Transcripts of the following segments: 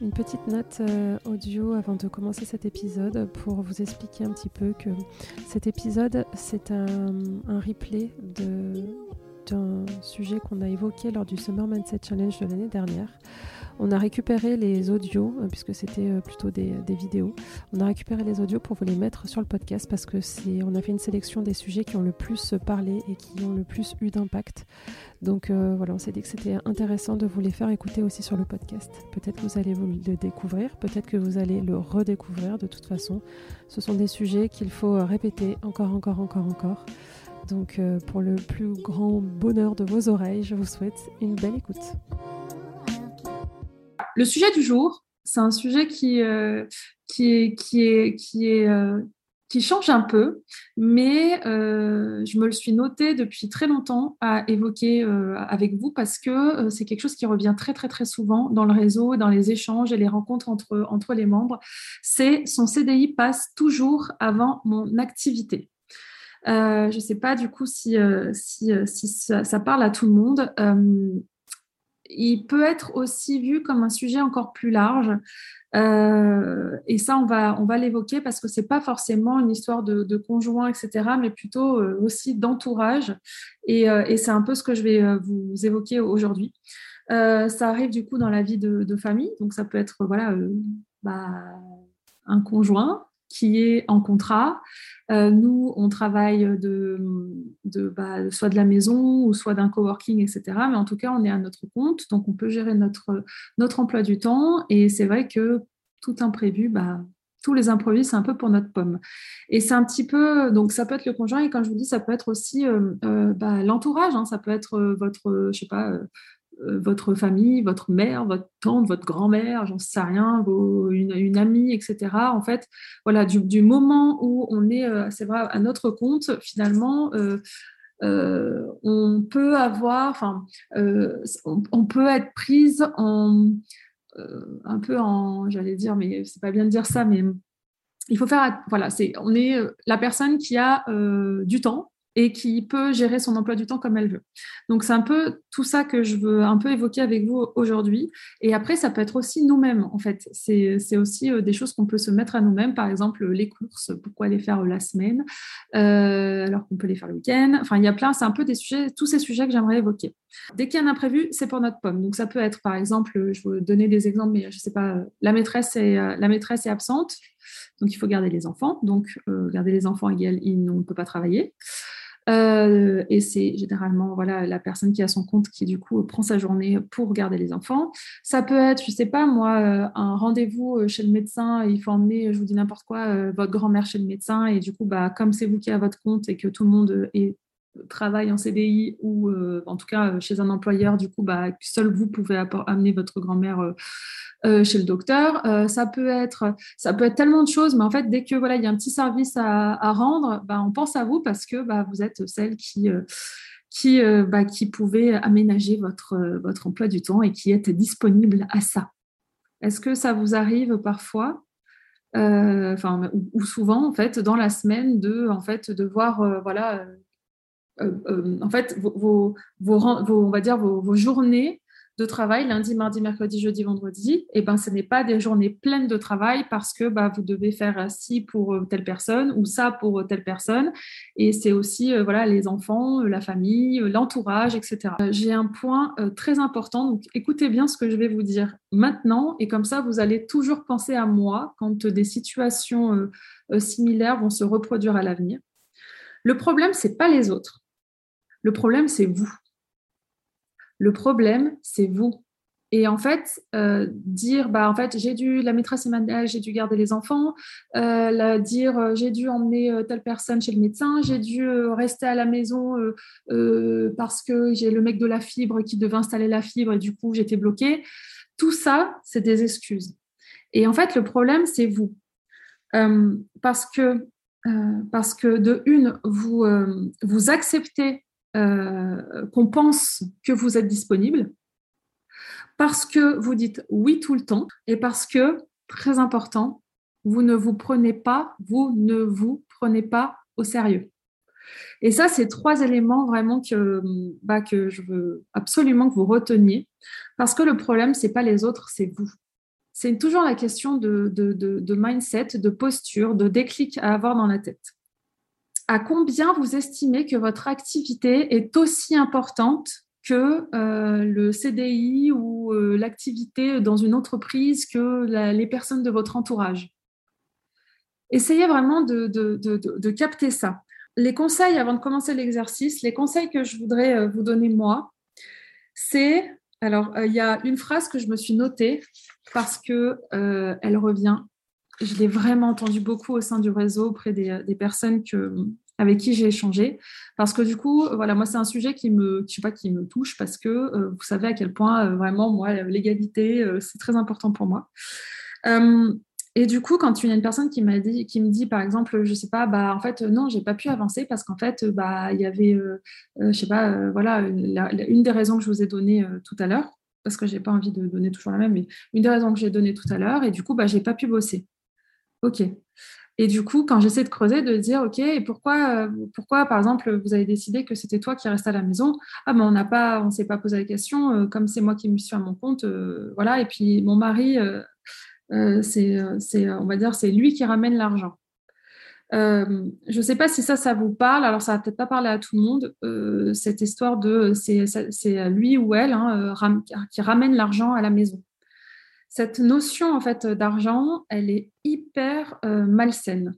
Une petite note audio avant de commencer cet épisode pour vous expliquer un petit peu que cet épisode, c'est un replay d'un sujet qu'on a évoqué lors du Summer Mindset Challenge de l'année dernière. On a récupéré les audios, puisque c'était plutôt des vidéos. On a récupéré les audios pour vous les mettre sur le podcast parce que on a fait une sélection des sujets qui ont le plus parlé et qui ont le plus eu d'impact. Donc voilà, on s'est dit que c'était intéressant de vous les faire écouter aussi sur le podcast. Peut-être que vous allez vous le découvrir, peut-être que vous allez le redécouvrir. De toute façon, ce sont des sujets qu'il faut répéter encore. Donc pour le plus grand bonheur de vos oreilles, je vous souhaite une belle écoute. Le sujet du jour, c'est un sujet qui change un peu, mais je me le suis noté depuis très longtemps à évoquer avec vous parce que c'est quelque chose qui revient très, très, très souvent dans le réseau, dans les échanges et les rencontres entre les membres. C'est son CDI passe toujours avant mon activité. Je ne sais pas du coup si ça parle à tout le monde. Il peut être aussi vu comme un sujet encore plus large. Et ça, on va l'évoquer parce que c'est pas forcément une histoire de conjoint, etc., mais plutôt aussi d'entourage. Et c'est un peu ce que je vais vous évoquer aujourd'hui. Ça arrive du coup dans la vie de famille. Donc, ça peut être un conjoint qui est en contrat. Nous, on travaille soit de la maison ou soit d'un coworking, etc. Mais en tout cas, on est à notre compte, donc on peut gérer notre emploi du temps. Et c'est vrai que tout imprévu, tous les imprévus, c'est un peu pour notre pomme. Et c'est un petit peu... Donc, ça peut être le conjoint. Et quand je vous dis, ça peut être aussi l'entourage. Hein, ça peut être votre famille, votre mère, votre tante, votre grand-mère, j'en sais rien, une amie, etc. En fait, voilà, du moment où on est, c'est vrai, à notre compte, finalement, on peut avoir, on peut être prise un peu en, j'allais dire, mais c'est pas bien de dire ça, mais il faut faire, voilà, on est la personne qui a du temps et qui peut gérer son emploi du temps comme elle veut. Donc, c'est un peu tout ça que je veux un peu évoquer avec vous aujourd'hui. Et après, ça peut être aussi nous-mêmes, en fait. C'est aussi des choses qu'on peut se mettre à nous-mêmes. Par exemple, les courses, pourquoi les faire la semaine, alors qu'on peut les faire le week-end. Enfin, il y a plein, c'est un peu des sujets, tous ces sujets que j'aimerais évoquer. Dès qu'il y a un imprévu, c'est pour notre pomme. Donc, ça peut être, par exemple, je vais donner des exemples, mais je ne sais pas, la maîtresse est absente, donc il faut garder les enfants. Donc, garder les enfants égale, on ne peut pas travailler. Et c'est généralement la personne qui a son compte qui du coup prend sa journée pour garder les enfants. Ça peut être, je sais pas moi, un rendez-vous chez le médecin, il faut emmener, je vous dis n'importe quoi, votre grand-mère chez le médecin et du coup comme c'est vous qui à votre compte et que tout le monde travaille en CDI ou en tout cas chez un employeur, du coup seul vous pouvez amener votre grand-mère chez le docteur. Ça peut être tellement de choses, mais en fait dès que il y a un petit service à rendre, on pense à vous parce que vous êtes celle qui pouvait aménager votre emploi du temps et qui est disponible à ça. Est-ce que ça vous arrive parfois? Ou souvent en fait dans la semaine devoir en fait, on va dire vos journées de travail, lundi, mardi, mercredi, jeudi, vendredi, et ce n'est pas des journées pleines de travail parce que vous devez faire ci pour telle personne ou ça pour telle personne. Et c'est aussi les enfants, la famille, l'entourage, etc. J'ai un point très important, donc écoutez bien ce que je vais vous dire maintenant et comme ça, vous allez toujours penser à moi quand des situations similaires vont se reproduire à l'avenir. Le problème, ce n'est pas les autres. Le problème, c'est vous. Le problème, c'est vous. Et en fait, dire, la maîtresse est malade, j'ai dû garder les enfants, j'ai dû emmener telle personne chez le médecin, j'ai dû rester à la maison parce que j'ai le mec de la fibre qui devait installer la fibre et du coup, j'étais bloquée. Tout ça, c'est des excuses. Et en fait, le problème, c'est vous. Parce que de une, vous acceptez qu'on pense que vous êtes disponible, parce que vous dites oui tout le temps, et parce que, très important, vous ne vous prenez pas au sérieux. Et ça, c'est trois éléments vraiment que je veux absolument que vous reteniez, parce que le problème, c'est pas les autres, c'est vous. c'est toujours la question de mindset, de posture, de déclic à avoir dans la tête. À combien vous estimez que votre activité est aussi importante que le CDI ou l'activité dans une entreprise, que les personnes de votre entourage? Essayez vraiment de capter ça. Les conseils, avant de commencer l'exercice, les conseils que je voudrais vous donner, moi, c'est... Alors, il y a une phrase que je me suis notée parce qu'elle revient. Je l'ai vraiment entendue beaucoup au sein du réseau, auprès des personnes avec qui j'ai échangé. Parce que du coup, voilà, moi, c'est un sujet qui me touche parce que vous savez à quel point, vraiment, moi, l'égalité, c'est très important pour moi. Et du coup, quand il y a une personne qui me dit, par exemple, je sais pas, bah en fait non, j'ai pas pu avancer parce qu'en fait, bah il y avait, je sais pas, voilà, une des raisons que je vous ai données tout à l'heure, parce que j'ai pas envie de donner toujours la même, mais une des raisons que j'ai données tout à l'heure, et du coup, bah j'ai pas pu bosser. Ok. Et du coup, quand j'essaie de creuser, de dire, ok, et pourquoi, par exemple, vous avez décidé que c'était toi qui restais à la maison? Ah ben, on ne s'est pas posé la question. Comme c'est moi qui me suis à mon compte, voilà. Et puis mon mari. On va dire, c'est lui qui ramène l'argent. Je ne sais pas si ça vous parle. Alors, ça ne va peut-être pas parler à tout le monde, cette histoire de c'est lui ou elle qui ramène l'argent à la maison. Cette notion, en fait, d'argent, elle est hyper malsaine.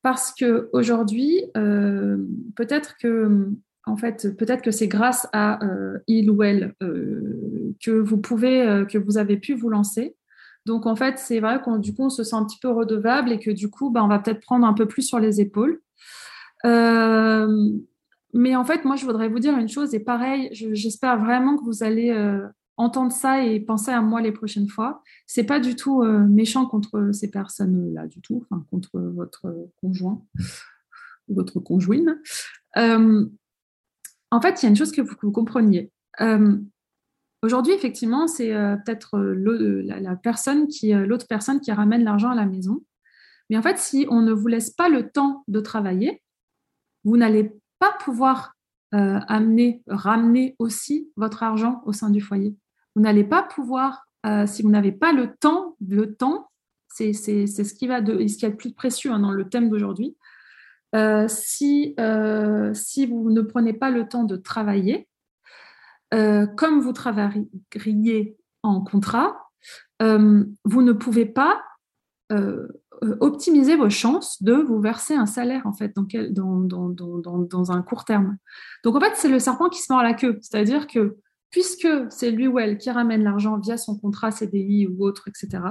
Parce qu'aujourd'hui, peut-être que c'est grâce à il ou elle que vous avez pu vous lancer. Donc, en fait, c'est vrai qu'on se sent un petit peu redevable et que du coup, on va peut-être prendre un peu plus sur les épaules. Mais en fait, moi, je voudrais vous dire une chose. Et pareil, j'espère vraiment que vous allez entendre ça et penser à moi les prochaines fois. Ce n'est pas du tout méchant contre ces personnes-là du tout, enfin, contre votre conjoint ou votre conjointe. En fait, il y a une chose que vous compreniez. Aujourd'hui, effectivement, c'est peut-être l'autre personne qui ramène l'argent à la maison. Mais en fait, si on ne vous laisse pas le temps de travailler, vous n'allez pas pouvoir ramener aussi votre argent au sein du foyer. Vous n'allez pas pouvoir, si vous n'avez pas le temps, c'est ce qu'il y a de plus précieux dans le thème d'aujourd'hui. Si vous ne prenez pas le temps de travailler, comme vous travailleriez en contrat, vous ne pouvez pas optimiser vos chances de vous verser un salaire, en fait, dans un court terme. Donc, en fait, c'est le serpent qui se mord la queue. C'est-à-dire que, puisque c'est lui ou elle qui ramène l'argent via son contrat CDI ou autre, etc.,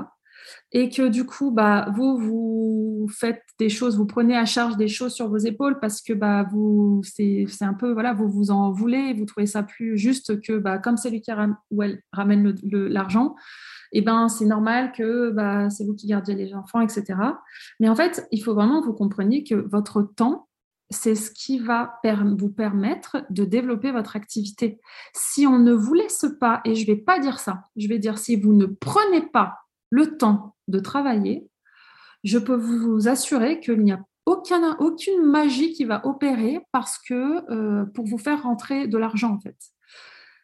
et que du coup, vous faites des choses, vous prenez à charge des choses sur vos épaules parce que c'est un peu, voilà, vous vous en voulez, vous trouvez ça plus juste que comme c'est lui qui ramène l'argent, et c'est normal que c'est vous qui gardiez les enfants, etc. Mais en fait, il faut vraiment que vous compreniez que votre temps, c'est ce qui va vous permettre de développer votre activité. Si on ne vous laisse pas, et je ne vais pas dire ça, je vais dire si vous ne prenez pas le temps de travailler, je peux vous assurer qu'il n'y a aucune magie qui va opérer parce que pour vous faire rentrer de l'argent, en fait.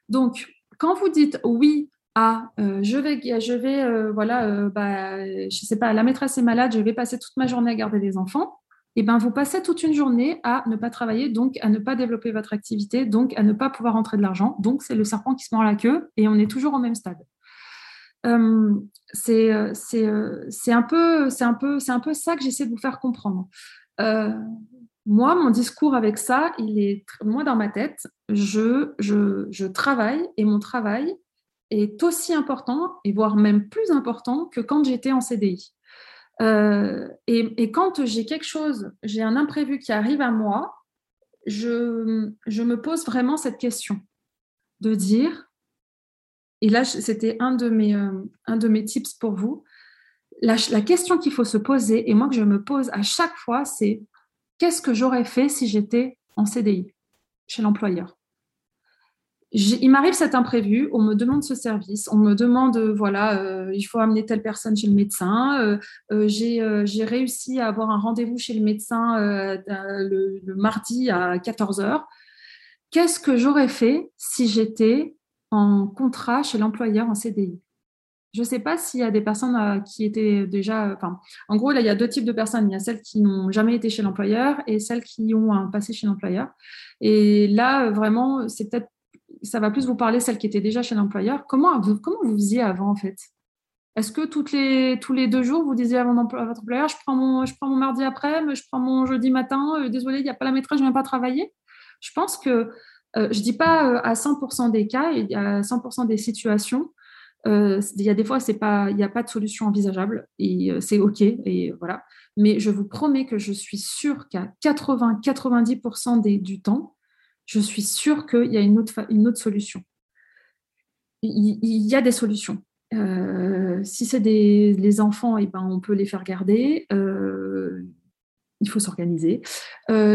Donc, quand vous dites oui à je sais pas, la maîtresse est malade, je vais passer toute ma journée à garder les enfants, et vous passez toute une journée à ne pas travailler, donc à ne pas développer votre activité, donc à ne pas pouvoir rentrer de l'argent. Donc, c'est le serpent qui se mord la queue et on est toujours au même stade. C'est un peu ça que j'essaie de vous faire comprendre. Moi, mon discours avec ça, moi dans ma tête, je travaille et mon travail est aussi important et voire même plus important que quand j'étais en CDI. Et quand j'ai un imprévu qui arrive à moi, je me pose vraiment cette question de dire. Et là, c'était un de mes tips pour vous. La question qu'il faut se poser, et moi que je me pose à chaque fois, c'est qu'est-ce que j'aurais fait si j'étais en CDI chez l'employeur ? Il m'arrive cet imprévu, on me demande ce service, on me demande, il faut amener telle personne chez le médecin, j'ai réussi à avoir un rendez-vous chez le médecin le mardi à 14h. Qu'est-ce que j'aurais fait si j'étais en contrat chez l'employeur en CDI? Je ne sais pas s'il y a des personnes qui étaient déjà… en gros, là, il y a deux types de personnes. Il y a celles qui n'ont jamais été chez l'employeur et celles qui ont un passé chez l'employeur. Et là, vraiment, c'est peut-être… ça va plus vous parler celles qui étaient déjà chez l'employeur. Comment vous faisiez avant, en fait ? Est-ce que tous les deux jours, vous disiez à votre employeur, je prends mon mardi après, mais je prends mon jeudi matin, désolé, il n'y a pas la maîtresse, je ne viens pas travailler ? Je pense que, je ne dis pas à 100% des cas, et à 100% des situations, il y a des fois, il n'y a pas de solution envisageable, et c'est OK, et voilà. Mais je vous promets que je suis sûre qu'à 80-90% du temps, je suis sûre qu'il y a une autre solution. Il y a des solutions. Si c'est les enfants, eh ben, on peut les faire garder, il faut s'organiser.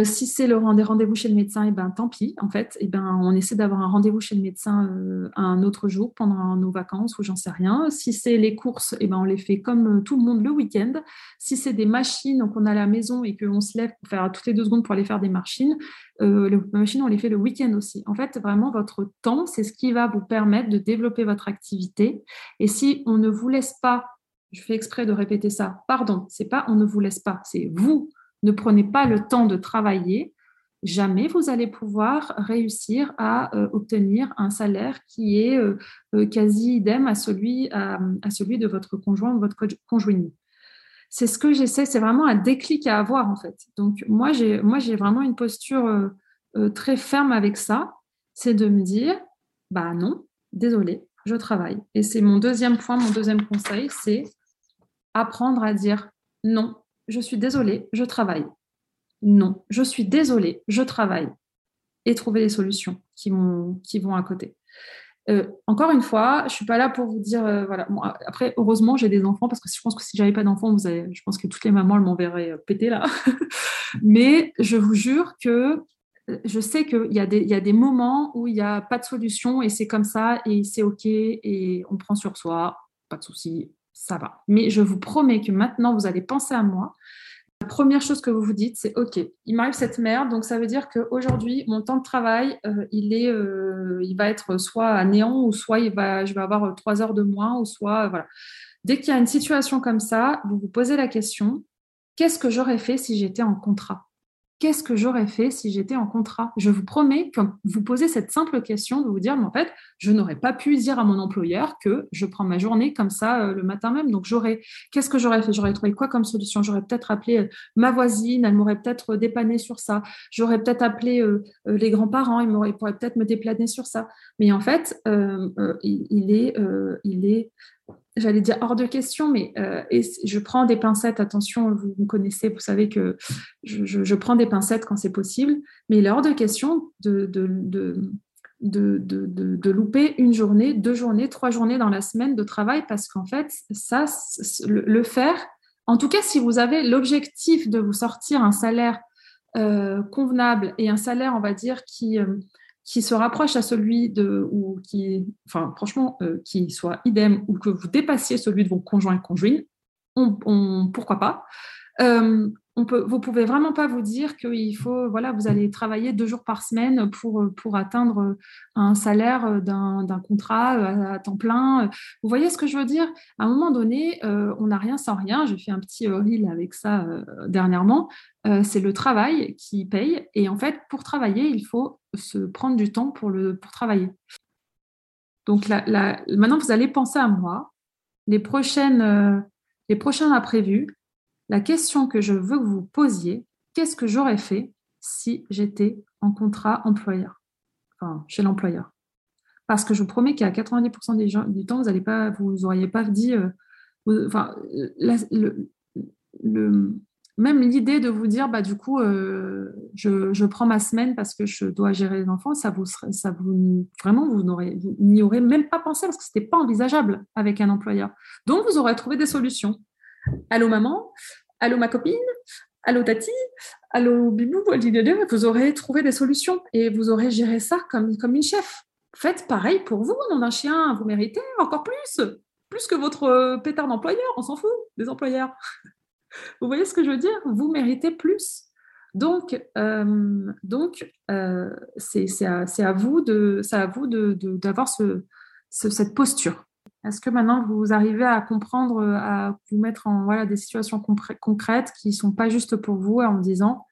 Si c'est des rendez-vous chez le médecin, eh ben, tant pis, en fait, eh ben, on essaie d'avoir un rendez-vous chez le médecin un autre jour pendant nos vacances ou j'en sais rien. Si c'est les courses, eh ben, on les fait comme tout le monde le week-end. Si c'est des machines qu'on a à la maison et qu'on se lève pour faire toutes les 2 secondes pour aller faire des machines, les machines, on les fait le week-end aussi. En fait, vraiment, votre temps, c'est ce qui va vous permettre de développer votre activité. Et si on ne vous laisse pas, je fais exprès de répéter ça, pardon, c'est pas on ne vous laisse pas, c'est vous ne prenez pas le temps de travailler, jamais vous allez pouvoir réussir à obtenir un salaire qui est quasi idem à celui de votre conjoint ou votre conjointe. C'est ce que j'essaie, c'est vraiment un déclic à avoir en fait. Donc moi, j'ai vraiment une posture très ferme avec ça, c'est de me dire, bah non, désolé, je travaille. Et c'est mon deuxième point, mon deuxième conseil, c'est apprendre à dire non. Je suis désolée, je travaille. Non, je suis désolée, je travaille. Et trouver des solutions qui vont à côté. Encore une fois, je ne suis pas là pour vous dire… voilà. Bon, après, heureusement, j'ai des enfants parce que je pense que si je n'avais pas d'enfants, je pense que toutes les mamans elles m'enverraient péter là. Mais je vous jure que je sais qu'il y a des moments où il n'y a pas de solution et c'est comme ça et c'est OK et on prend sur soi, pas de souci. Ça va. Mais je vous promets que maintenant, vous allez penser à moi. La première chose que vous vous dites, c'est « Ok, il m'arrive cette merde, donc ça veut dire qu'aujourd'hui, mon temps de travail, il va être soit à néant ou soit je vais avoir 3 heures de moins ou soit… » voilà. Dès qu'il y a une situation comme ça, vous vous posez la question « Qu'est-ce que j'aurais fait si j'étais en contrat ?» Qu'est-ce que j'aurais fait si j'étais en contrat ? Je vous promets, quand vous posez cette simple question, de vous dire, mais en fait, je n'aurais pas pu dire à mon employeur que je prends ma journée comme ça le matin même. Donc, qu'est-ce que j'aurais fait ? J'aurais trouvé quoi comme solution ? J'aurais peut-être appelé ma voisine, elle m'aurait peut-être dépanné sur ça. J'aurais peut-être appelé les grands-parents, ils pourraient peut-être me dépanner sur ça. Mais en fait, il est j'allais dire hors de question, mais et je prends des pincettes, attention, vous me connaissez, vous savez que je prends des pincettes quand c'est possible, mais il est hors de question de louper une journée, 2 journées, 3 journées dans la semaine de travail, parce qu'en fait, ça, le faire, en tout cas, si vous avez l'objectif de vous sortir un salaire convenable et un salaire, on va dire, qui se rapproche à celui de, ou qui, enfin franchement, qui soit idem ou que vous dépassiez celui de vos conjoints et conjointes, pourquoi pas. Vous pouvez vraiment pas vous dire que vous allez travailler 2 jours par semaine pour atteindre un salaire d'un contrat à temps plein. Vous voyez ce que je veux dire ? À un moment donné, on n'a rien sans rien. J'ai fait un petit reel avec ça dernièrement. C'est le travail qui paye. Et en fait, pour travailler, il faut se prendre du temps pour travailler. Donc maintenant, vous allez penser à moi. Les prochains imprévus, la question que je veux que vous posiez, qu'est-ce que j'aurais fait si j'étais en contrat employeur, enfin chez l'employeur ? Parce que je vous promets qu'à 90% du temps, vous auriez pas dit… Même l'idée de vous dire, bah, du coup, je prends ma semaine parce que je dois gérer les enfants, vraiment, vous n'y aurez même pas pensé parce que ce n'était pas envisageable avec un employeur. Donc, vous aurez trouvé des solutions. Allô, maman? Allô, ma copine? Allô, tati? Allô, bibou? Vous aurez trouvé des solutions et vous aurez géré ça comme une chef. Faites pareil pour vous, nom d'un chien. Vous méritez encore plus que votre pétard d'employeur. On s'en fout des employeurs. Vous voyez ce que je veux dire ? Vous méritez plus. Donc, c'est à vous d'avoir cette posture. Est-ce que maintenant vous arrivez à comprendre, à vous mettre en des situations concrètes qui ne sont pas justes pour vous en disant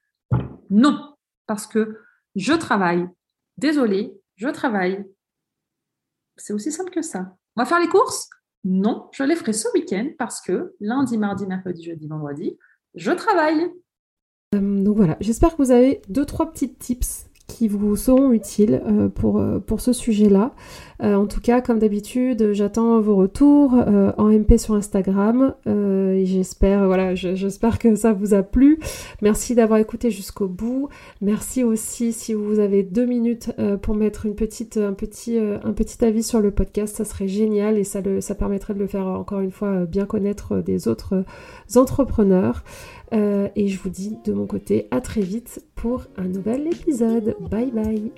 non, parce que je travaille, désolé, je travaille. C'est aussi simple que ça. On va faire les courses ? Non, je les ferai ce week-end parce que lundi, mardi, mercredi, jeudi, vendredi, je travaille. Donc voilà, j'espère que vous avez 2-3 petits tips qui vous seront utiles pour ce sujet-là. En tout cas, comme d'habitude, j'attends vos retours en MP sur Instagram. Et j'espère que ça vous a plu. Merci d'avoir écouté jusqu'au bout. Merci aussi si vous avez 2 minutes pour mettre un petit avis sur le podcast. Ça serait génial et ça permettrait de le faire encore une fois bien connaître des autres entrepreneurs. Et je vous dis de mon côté à très vite pour un nouvel épisode. Bye bye.